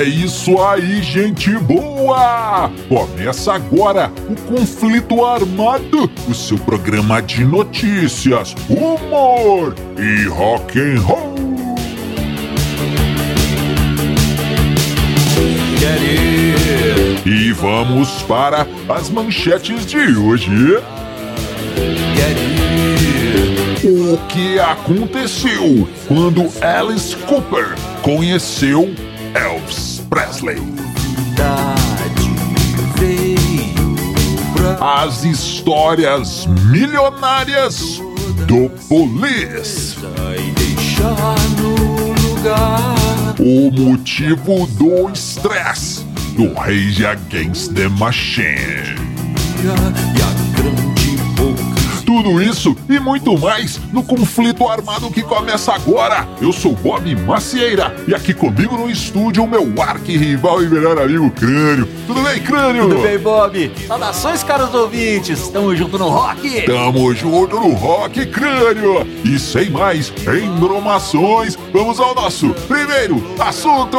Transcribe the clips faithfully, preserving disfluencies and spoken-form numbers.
É isso aí, gente boa! Começa agora o Conflito Armado, o seu programa de notícias, humor e rock and roll. E vamos para as manchetes de hoje. O que aconteceu quando Alice Cooper conheceu Elvis Presley? As histórias milionárias do Police. O motivo do estresse do Rage Against the Machine. Tudo isso e muito mais no Conflito Armado que começa agora. Eu sou Bob Macieira e aqui comigo no estúdio o meu arqui-rival e melhor amigo Crânio. Tudo bem, Crânio? Tudo bem, Bob. Saudações, caros ouvintes. Tamo junto no rock. Tamo junto no rock, Crânio. E sem mais embromações, vamos ao nosso primeiro assunto.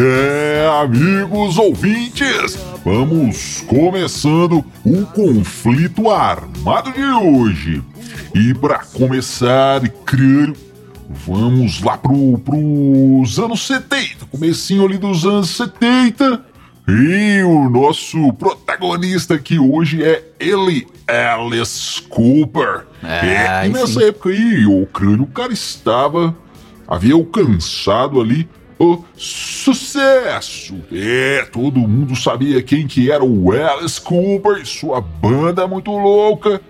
É, amigos ouvintes, vamos começando o Conflito Armado de hoje. E para começar, Crânio, vamos lá pro, pros anos setenta, comecinho ali dos anos setenta. E o nosso protagonista aqui hoje é ele, Alice Cooper. É, é e nessa sim. época aí, o Crânio, o cara estava, havia alcançado ali o sucesso. É, todo mundo sabia quem que era o Alice Cooper e sua banda muito louca.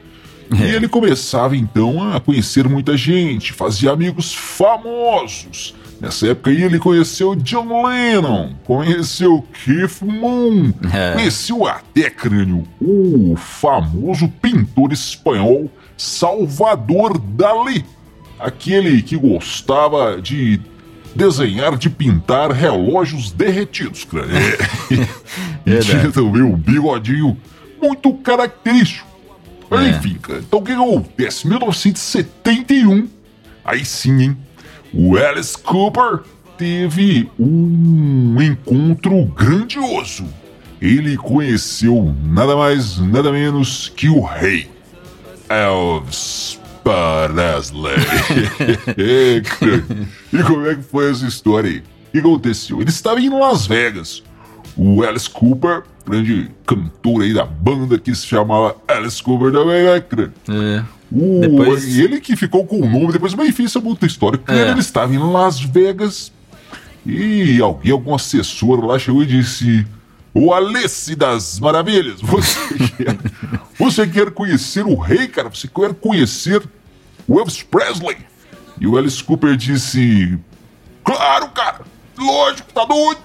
E ele começava então a conhecer muita gente, fazia amigos famosos. Nessa época aí ele conheceu John Lennon, conheceu Keith Moon, conheceu até, Crânio, o famoso pintor espanhol Salvador Dali, aquele que gostava de desenhar, de pintar relógios derretidos, Crânio. É. E tinha também um bigodinho muito característico. É. Enfim, cara, então o que acontece? Em mil novecentos e setenta e um, aí sim, hein? O Alice Cooper teve um encontro grandioso. Ele conheceu nada mais, nada menos que o rei Elvis Presley. É, cara. E como é que foi essa história aí? O que aconteceu? Ele estava em Las Vegas. O Alice Cooper, grande cantor aí da banda que se chamava Alice Cooper também, né, cara? É. O, depois... Ele que ficou com o nome, depois, mas enfim, isso é muita história. É. Ele estava em Las Vegas e alguém, algum assessor lá chegou e disse: "O Alice das Maravilhas, você quer, você quer conhecer o rei, cara? Você quer conhecer o Elvis Presley?" E o Alice Cooper disse: "Claro, cara, lógico, tá doido."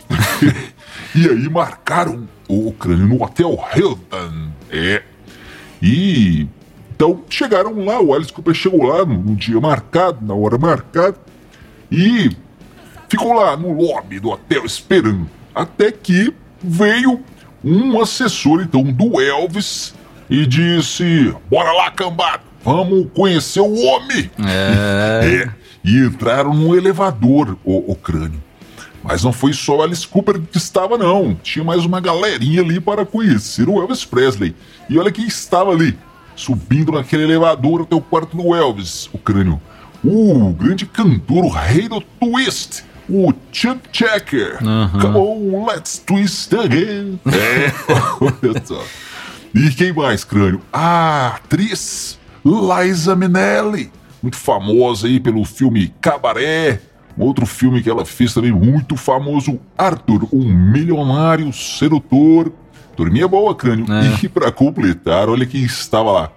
E aí marcaram o Crânio no Hotel Hilton. É. E então chegaram lá, o Alice Cooper chegou lá no dia marcado, na hora marcada, e ficou lá no lobby do hotel esperando. Até que veio um assessor, então, do Elvis e disse: "Bora lá, cambada, vamos conhecer o homem." É. É. E entraram no elevador, o, o Crânio. Mas não foi só o Alice Cooper que estava, não. Tinha mais uma galerinha ali para conhecer o Elvis Presley. E olha quem estava ali, subindo naquele elevador até o quarto do Elvis, o Crânio. O grande cantor, o rei do twist, o Chip Checker. Uhum. Come on, let's twist again. É, olha só. E quem mais, Crânio? A atriz Liza Minnelli, muito famosa aí pelo filme Cabaré. Um outro filme que ela fez também muito famoso, Arthur, um milionário sedutor. Dormia boa, Crânio. É. E pra completar, olha quem estava lá: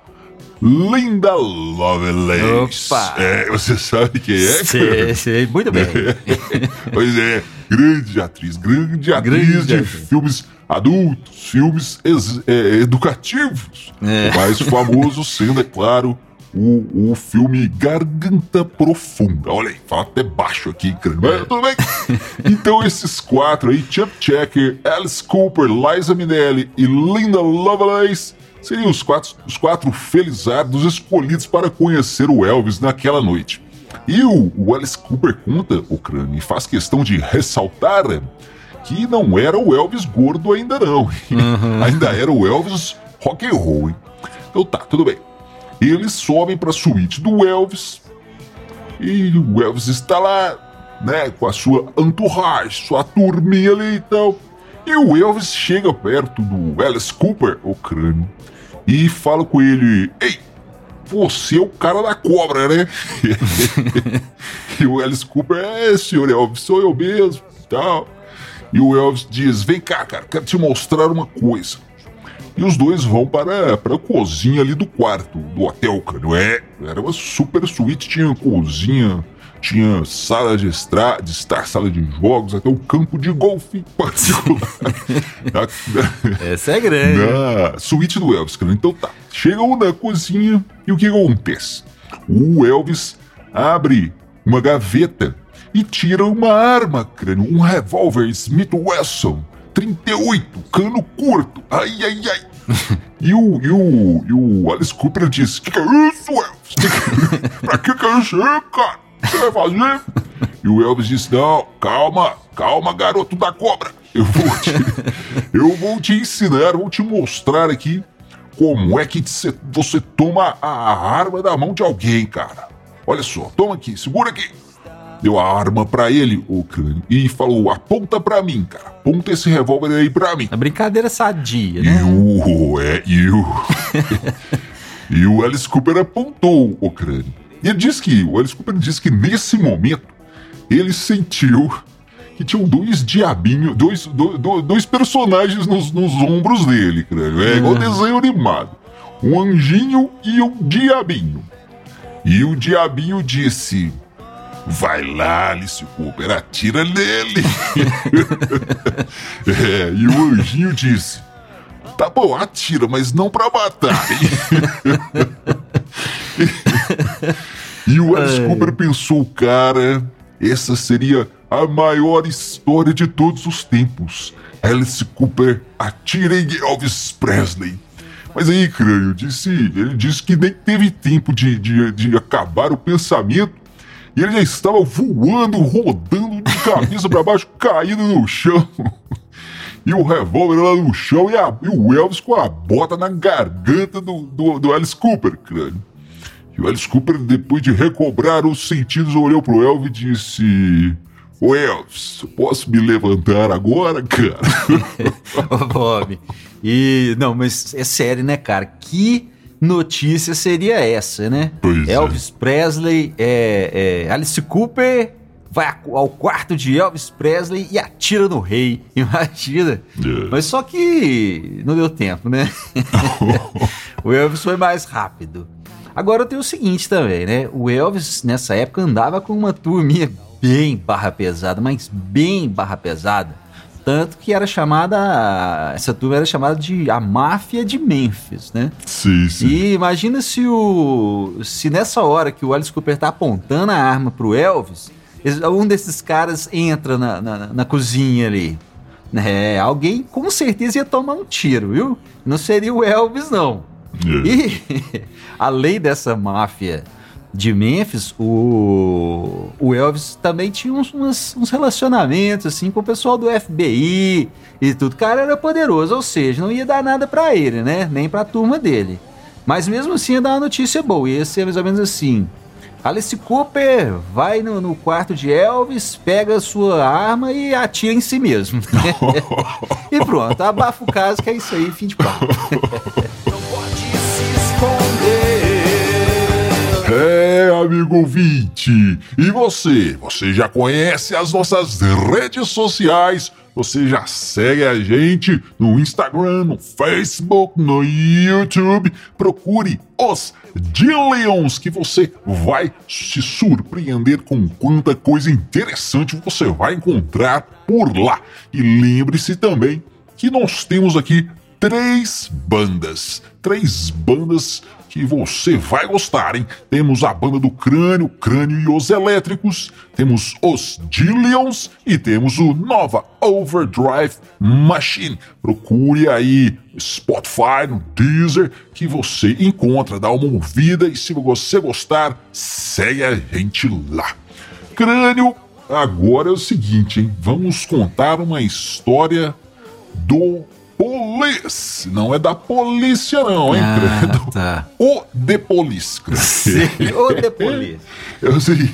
Linda Lovelace. Opa. É, você sabe quem é, Crânio? Sei, sei, muito bem. É. Pois é, grande atriz, grande atriz grande de atriz. Filmes adultos, filmes ex- é, educativos. É. O mais famoso sendo, é claro, O, o filme Garganta Profunda. Olha aí, fala até baixo aqui, Crânio. Mas tudo bem. Então esses quatro aí, Chip Checker, Alice Cooper, Liza Minnelli e Linda Lovelace, seriam os quatro, os quatro felizardos escolhidos para conhecer o Elvis naquela noite. E o, o Alice Cooper conta, o crânio, e faz questão de ressaltar que não era o Elvis gordo ainda não. Uhum. Ainda era o Elvis rock and roll, hein? Então tá, tudo bem. Eles sobem pra suíte do Elvis e o Elvis está lá, né, com a sua entourage, sua turminha ali e tal. E o Elvis chega perto do Alice Cooper, o crânio, e fala com ele: "Ei, você é o cara da cobra, né?" E o Alice Cooper: "É, senhor Elvis, sou eu mesmo", e tal. E o Elvis diz: "Vem cá, cara, quero te mostrar uma coisa." E os dois vão para, para a cozinha ali do quarto, do hotel, crânio. É, era uma super suíte, tinha cozinha, tinha sala de estar, de estar, sala de jogos, até um campo de golfe particular. Essa é grande. Na suíte do Elvis, crânio. Então tá, chegam na cozinha e o que acontece? O Elvis abre uma gaveta e tira uma arma, crânio, um revólver Smith-Wesson. trinta e oito, cano curto, ai, ai, ai. E o, e o, e o Alice Cooper disse: "Que que é isso, Elvis? Que que, pra que que é isso, cara? O que você vai fazer?" E o Elvis disse: "Não, calma, calma, garoto da cobra. Eu vou te, eu vou te ensinar, vou te mostrar aqui como é que você toma a arma da mão de alguém, cara. Olha só, toma aqui, segura aqui." Deu a arma pra ele, o crânio, e falou: "Aponta pra mim, cara. Aponta esse revólver aí pra mim." A brincadeira sadia, né? E o... É, e o... e o Alice Cooper apontou o crânio. E ele disse que... O Alice Cooper disse que nesse momento ele sentiu que tinham dois diabinhos, dois, dois, dois personagens nos, nos ombros dele, crânio. É igual desenho animado. Um anjinho e um diabinho. E o diabinho disse: "Vai lá, Alice Cooper, atira nele." É, e o anjinho disse: "Tá bom, atira, mas não pra matar." E o Alice Ai. Cooper pensou: "Cara, essa seria a maior história de todos os tempos. Alice Cooper atira em Elvis Presley." Mas aí, crânio, disse, ele disse que nem teve tempo de, de, de acabar o pensamento. E ele já estava voando, rodando de cabeça para baixo, caindo no chão. E o revólver lá no chão e, a, e o Elvis com a bota na garganta do, do, do Alice Cooper, crânio. E o Alice Cooper, depois de recobrar os sentidos, olhou pro Elvis e disse: "Ô Elvis, posso me levantar agora, cara?" Ô Bob, e... Não, mas é sério, né, cara? Que... notícia seria essa, né? Pois Elvis é. Presley, é, é, Alice Cooper vai ao quarto de Elvis Presley e atira no rei, imagina. É. Mas só que não deu tempo, né? O Elvis foi mais rápido. Agora eu tenho o seguinte também, né? O Elvis nessa época andava com uma turminha bem barra pesada, mas bem barra pesada. Tanto que era chamada... Essa turma era chamada de a máfia de Memphis, né? Sim, sim. E imagina se o... Se nessa hora que o Alice Cooper tá apontando a arma pro Elvis, um desses caras entra na, na, na cozinha ali. É, alguém com certeza ia tomar um tiro, viu? Não seria o Elvis, não. É. E além dessa máfia de Memphis, o, o Elvis também tinha uns, umas, uns relacionamentos assim com o pessoal do F B I e tudo. O cara era poderoso, ou seja, não ia dar nada pra ele, né? Nem pra turma dele. Mas mesmo assim ia dar uma notícia boa. Ia ser mais ou menos assim: Alice Cooper vai no, no quarto de Elvis, pega a sua arma e atira em si mesmo. E pronto, abafa o caso, que é isso aí, fim de papo. Não pode se esconder. É, amigo ouvinte, e você? Você já conhece as nossas redes sociais? Você já segue a gente no Instagram, no Facebook, no YouTube? Procure os Dillions, que você vai se surpreender com quanta coisa interessante você vai encontrar por lá. E lembre-se também que nós temos aqui três bandas, três bandas que você vai gostar, hein? Temos a banda do Crânio, Crânio e os Elétricos, temos os Dillions e temos o Nova Overdrive Machine. Procure aí Spotify, no Deezer, que você encontra, dá uma ouvida e se você gostar, segue a gente lá. Crânio, agora é o seguinte, hein? Vamos contar uma história do Police. Não é da polícia não, hein, ah, Credo? Tá. O The Police, Crânio. Sim, o The Police. Eu sei.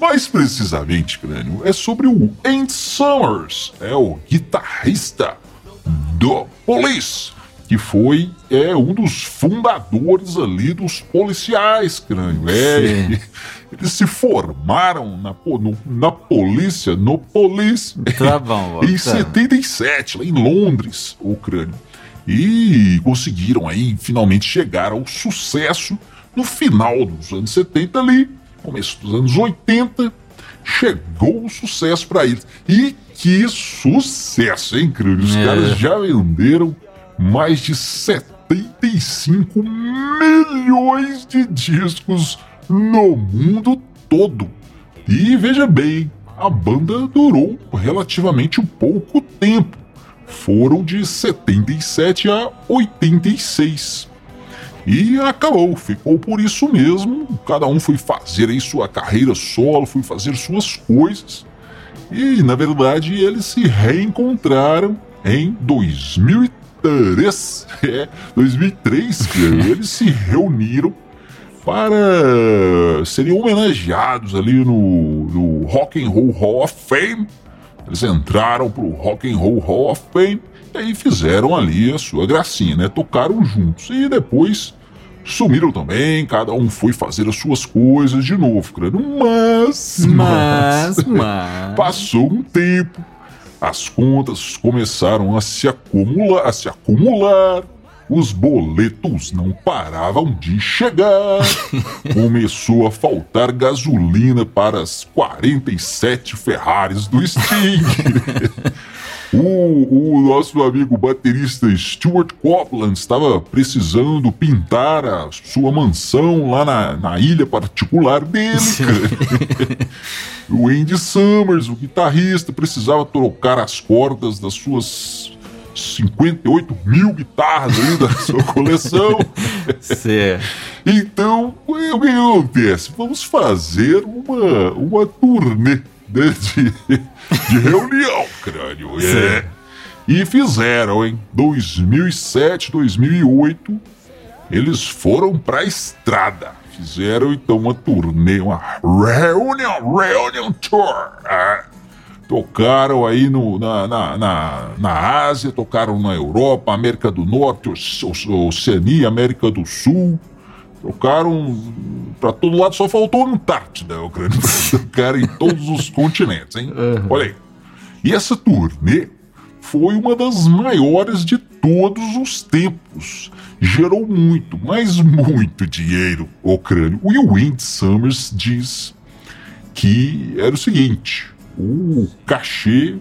Mais precisamente, Crânio, é sobre o Andy Summers, é o guitarrista do Police, que foi é, um dos fundadores ali dos policiais, Crânio. É, eles se formaram na, no, na polícia, no Police, tá bom, em setenta e sete, lá em Londres, o Crânio. E conseguiram aí finalmente chegar ao sucesso no final dos anos setenta ali, começo dos anos oitenta, chegou o sucesso para eles. E que sucesso, hein, Crânio? Os é. caras já venderam mais de setenta e cinco milhões de discos no mundo todo. E veja bem, a banda durou relativamente pouco tempo. Foram de setenta e sete a oitenta e seis. E acabou, ficou por isso mesmo. Cada um foi fazer aí sua carreira solo, foi fazer suas coisas. E, na verdade, eles se reencontraram em dois mil e três. É, dois mil e três, cara, eles se reuniram para serem homenageados ali no, no Rock and Roll Hall of Fame. Eles entraram pro Rock and Roll Hall of Fame e aí fizeram ali a sua gracinha, né? Tocaram juntos e depois sumiram também, cada um foi fazer as suas coisas de novo, cara. Mas, mas, mas, mas... passou um tempo. As contas começaram a se acumular, a se acumular, os boletos não paravam de chegar, começou a faltar gasolina para as quarenta e sete Ferraris do Sting. o, o nosso amigo baterista Stuart Copeland estava precisando pintar a sua mansão lá na, na ilha particular dele, cara. O Andy Summers, o guitarrista, precisava trocar as cordas das suas cinquenta e oito mil guitarras ali da sua coleção. Então, o que acontece? Vamos fazer uma, uma turnê de, de reunião, Crânio. É. E fizeram, em dois mil e sete, dois mil e oito, eles foram para a estrada. Fizeram então uma turnê, uma reunion, reunion tour. Ah, tocaram aí no, na, na, na, na Ásia, tocaram na Europa, América do Norte, Oceania, América do Sul. Tocaram pra todo lado, só faltou a Antártida, o Crânio, pra tocar em todos os continentes, hein? Uhum. Olha aí. E essa turnê foi uma das maiores de todos os tempos. Gerou muito, mas muito dinheiro, o Crânio. E o Andy Summers diz que era o seguinte: o cachê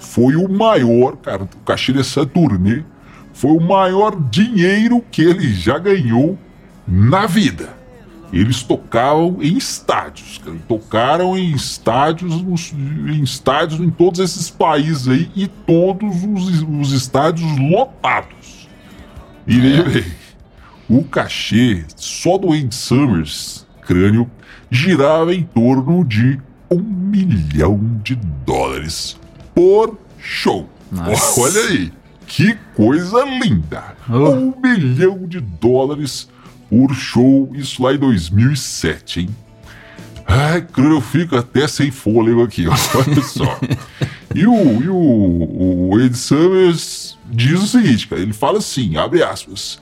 foi o maior, cara, o cachê dessa turnê foi o maior dinheiro que ele já ganhou na vida. Eles tocavam em estádios, cara, tocaram em estádios, em estádios em todos esses países aí, e todos os, os estádios lotados. E veja bem, o cachê só do Andy Summers, Crânio, girava em torno de um milhão de dólares por show. Nossa. Olha aí, que coisa linda! Oh. Um milhão de dólares por show, isso lá em dois mil e sete, hein? Ai, Crânio, eu fico até sem fôlego aqui, olha só. E o, e o, o Andy Summers diz o seguinte, cara, ele fala assim, abre aspas: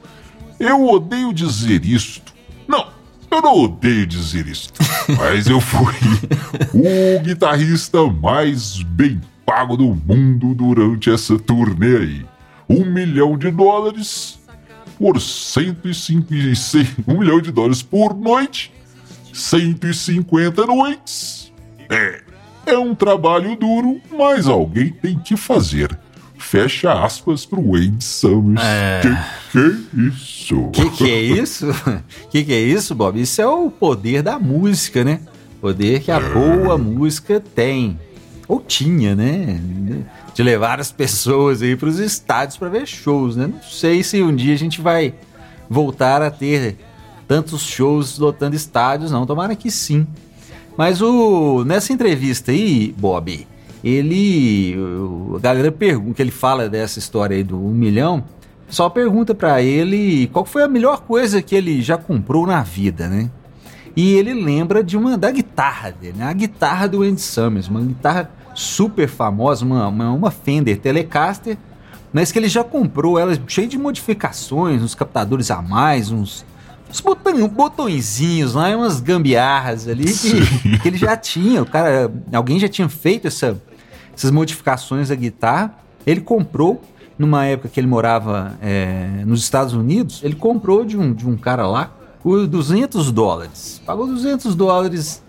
eu odeio dizer isto. Não, eu não odeio dizer isto, mas eu fui o guitarrista mais bem pago do mundo durante essa turnê aí. Um milhão de dólares... por cento e cinco, um milhão de dólares por noite, cento e cinquenta noites. É, é um trabalho duro, mas alguém tem que fazer. fecha aspas pro Wade Summers. É. Que que é isso? Que que é isso? Que que é isso, Bob? Isso é o poder da música, né? Poder que a é. boa música tem. Ou tinha, né? De levar as pessoas aí pros estádios pra ver shows, né? Não sei se um dia a gente vai voltar a ter tantos shows lotando estádios, não. Tomara que sim. Mas o, nessa entrevista aí, Bob, ele, a galera pergunta, que ele fala dessa história aí do um milhão, só pergunta pra ele qual foi a melhor coisa que ele já comprou na vida, né? E ele lembra de uma, da guitarra dele, né? A guitarra do Andy Summers, uma guitarra super famosa, uma, uma, uma Fender Telecaster, mas que ele já comprou ela cheia de modificações, uns captadores a mais, uns... Os botão, botõezinhos lá, umas gambiarras ali que, que ele já tinha. O cara, alguém já tinha feito essa, essas modificações da guitarra. Ele comprou, numa época que ele morava é, nos Estados Unidos, ele comprou de um, de um cara lá por duzentos dólares. Pagou duzentos dólares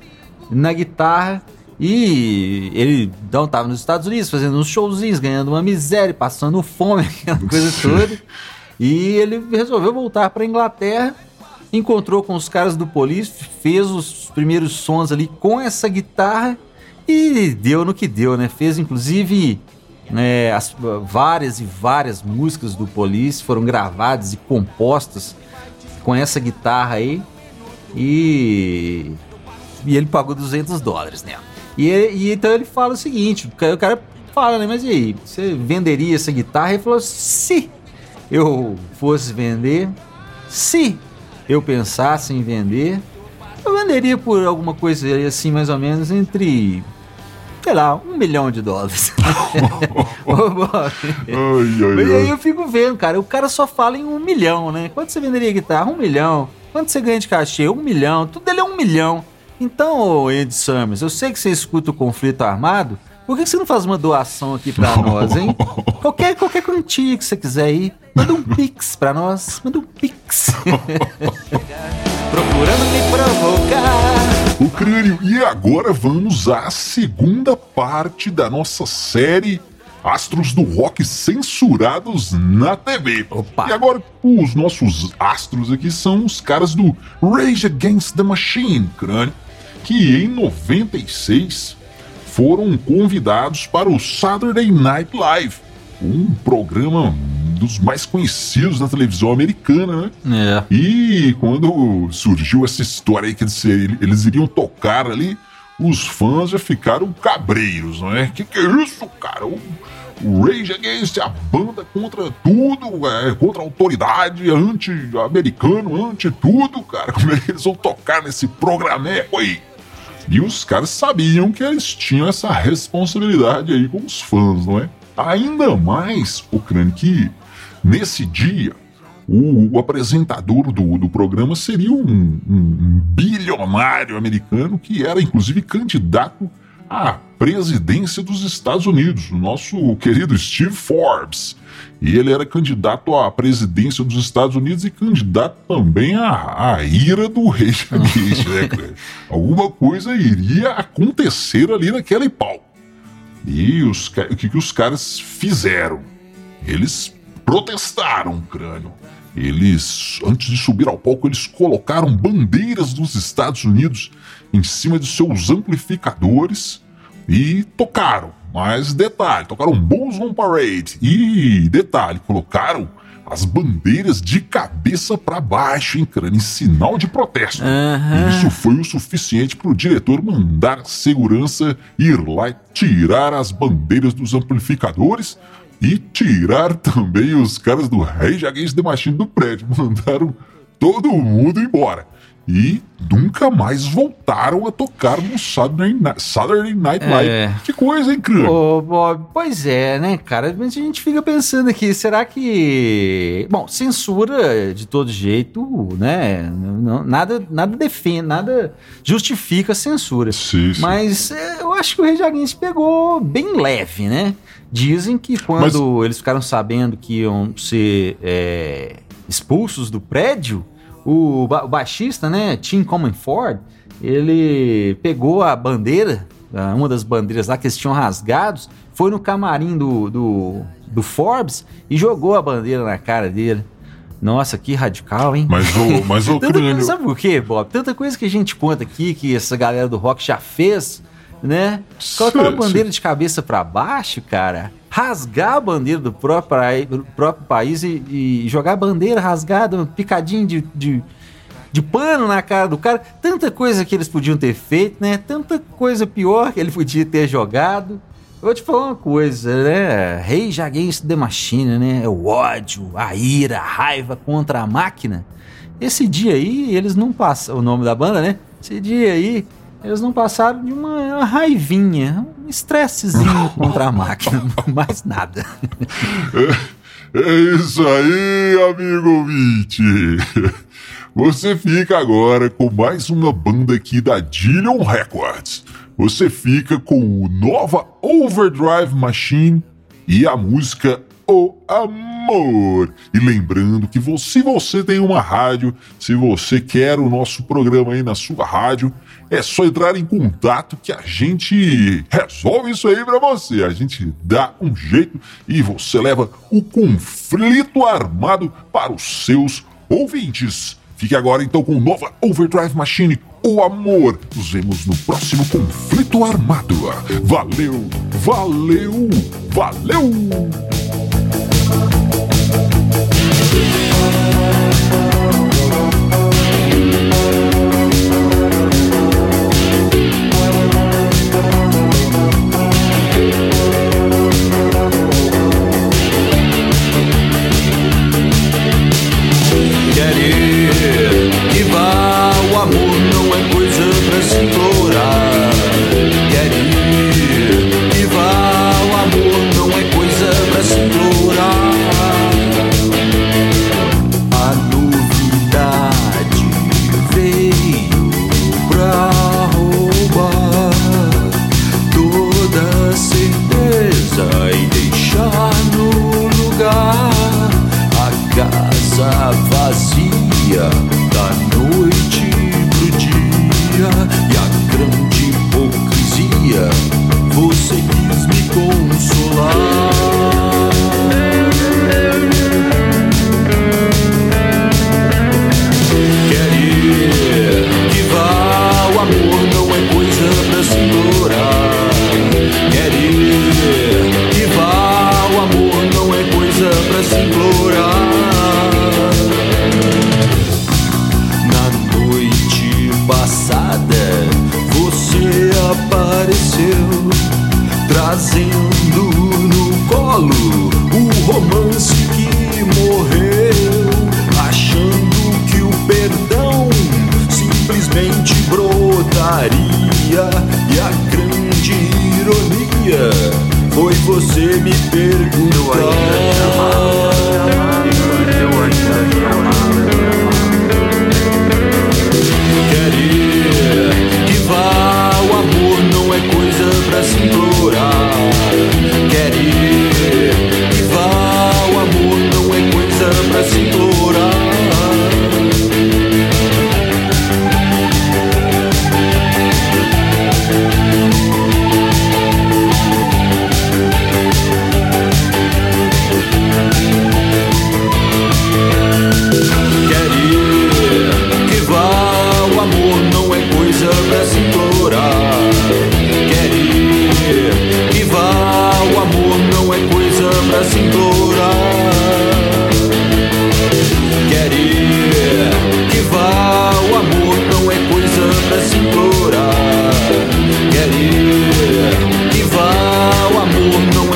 na guitarra e ele então estava nos Estados Unidos fazendo uns showzinhos, ganhando uma miséria, passando fome, aquela coisa toda. E ele resolveu voltar para a Inglaterra. Encontrou com os caras do Police, fez os primeiros sons ali com essa guitarra e deu no que deu, né? Fez, inclusive, é, as, várias e várias músicas do Police foram gravadas e compostas com essa guitarra aí e, e ele pagou duzentos dólares, né? E, e então ele fala o seguinte, o cara fala, né? Mas e aí, você venderia essa guitarra? Ele falou, se eu fosse vender, se... eu pensasse em vender, eu venderia por alguma coisa assim, mais ou menos, entre, sei lá, um milhão de dólares. Mas aí eu fico vendo, cara, o cara só fala em um milhão, né? Quanto você venderia guitarra? Um milhão. Quanto você ganha de cachê? Um milhão. Tudo dele é um milhão. Então, Andy Summers, eu sei que você escuta o Conflito Armado, por que você não faz uma doação aqui pra nós, hein? Qualquer, qualquer quantia que você quiser aí, manda um pix pra nós, manda um pix. Procurando me provocar. O crânio, e agora vamos à segunda parte da nossa série Astros do Rock Censurados na T V. Opa. E agora os nossos astros aqui são os caras do Rage Against the Machine, crânio, que em noventa e seis... foram convidados para o Saturday Night Live, um programa dos mais conhecidos da televisão americana, né? É. E quando surgiu essa história aí que eles, eles iriam tocar ali, os fãs já ficaram cabreiros, né? Que que é isso, cara? O, o Rage Against, a banda contra tudo, é, contra a autoridade, anti-americano, anti-tudo, cara. Como é que eles vão tocar nesse programeco aí? E os caras sabiam que eles tinham essa responsabilidade aí com os fãs, não é? Ainda mais, o crânio, que nesse dia o, o apresentador do, do programa seria um, um, um bilionário americano que era inclusive candidato à presidência dos Estados Unidos, o nosso querido Steve Forbes. E ele era candidato à presidência dos Estados Unidos e candidato também à, à ira do rei James, né, cara? Alguma coisa iria acontecer ali naquele palco. E os, o que, que os caras fizeram? Eles protestaram, crânio. Eles, antes de subir ao palco, eles colocaram bandeiras dos Estados Unidos em cima de seus amplificadores e tocaram. Mas detalhe, tocaram Bulls on Parade e detalhe, colocaram as bandeiras de cabeça para baixo, hein, crânio, em sinal de protesto. Uhum. Isso foi o suficiente para o diretor mandar a segurança ir lá e tirar as bandeiras dos amplificadores e tirar também os caras do Rage Against the Machine do prédio. Mandaram todo mundo embora. E nunca mais voltaram a tocar no Saturday Night, Saturday Night Live. É. Que coisa, hein, crânio? Ô, Bob, pois é, né, cara? Mas a gente fica pensando aqui, será que... Bom, censura de todo jeito, né? Não, nada, nada defende, nada justifica a censura. Sim, sim. Mas é, eu acho que o Rage Against pegou bem leve, né? Dizem que quando Mas... eles ficaram sabendo que iam ser é, expulsos do prédio, o baixista, né, Tim Commerford, ele pegou a bandeira, uma das bandeiras lá que eles tinham rasgados, foi no camarim do, do, do Forbes e jogou a bandeira na cara dele. Nossa, que radical, hein? Mas o, mas o crânio... Sabe por quê, Bob? Tanta coisa que a gente conta aqui, que essa galera do rock já fez, né? Colocar a bandeira de cabeça pra baixo, cara. Rasgar a bandeira do próprio, do próprio país e, e jogar a bandeira rasgada, um picadinho de, de, de pano na cara do cara. Tanta coisa que eles podiam ter feito, né? Tanta coisa pior que ele podia ter jogado. Eu vou te falar uma coisa, né? Rage Against the Machine, né? É o ódio, a ira, a raiva contra a máquina. Esse dia aí, eles não passam... O nome da banda, né? Esse dia aí, eles não passaram de uma, uma raivinha, um estressezinho contra a máquina. Mais nada. É, é isso aí, amigo ouvinte. Você fica agora com mais uma banda aqui da Dillion Records. Você fica com o Nova Overdrive Machine e a música O Amor. E lembrando que se você tem uma rádio, se você quer o nosso programa aí na sua rádio, é só entrar em contato que a gente resolve isso aí pra você. A gente dá um jeito e você leva o conflito armado para os seus ouvintes. Fique agora então com Nova Overdrive Machine, O Amor. Nos vemos no próximo Conflito Armado. Valeu, valeu, valeu! Querer que vá o amor não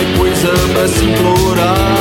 é coisa pra se implorar.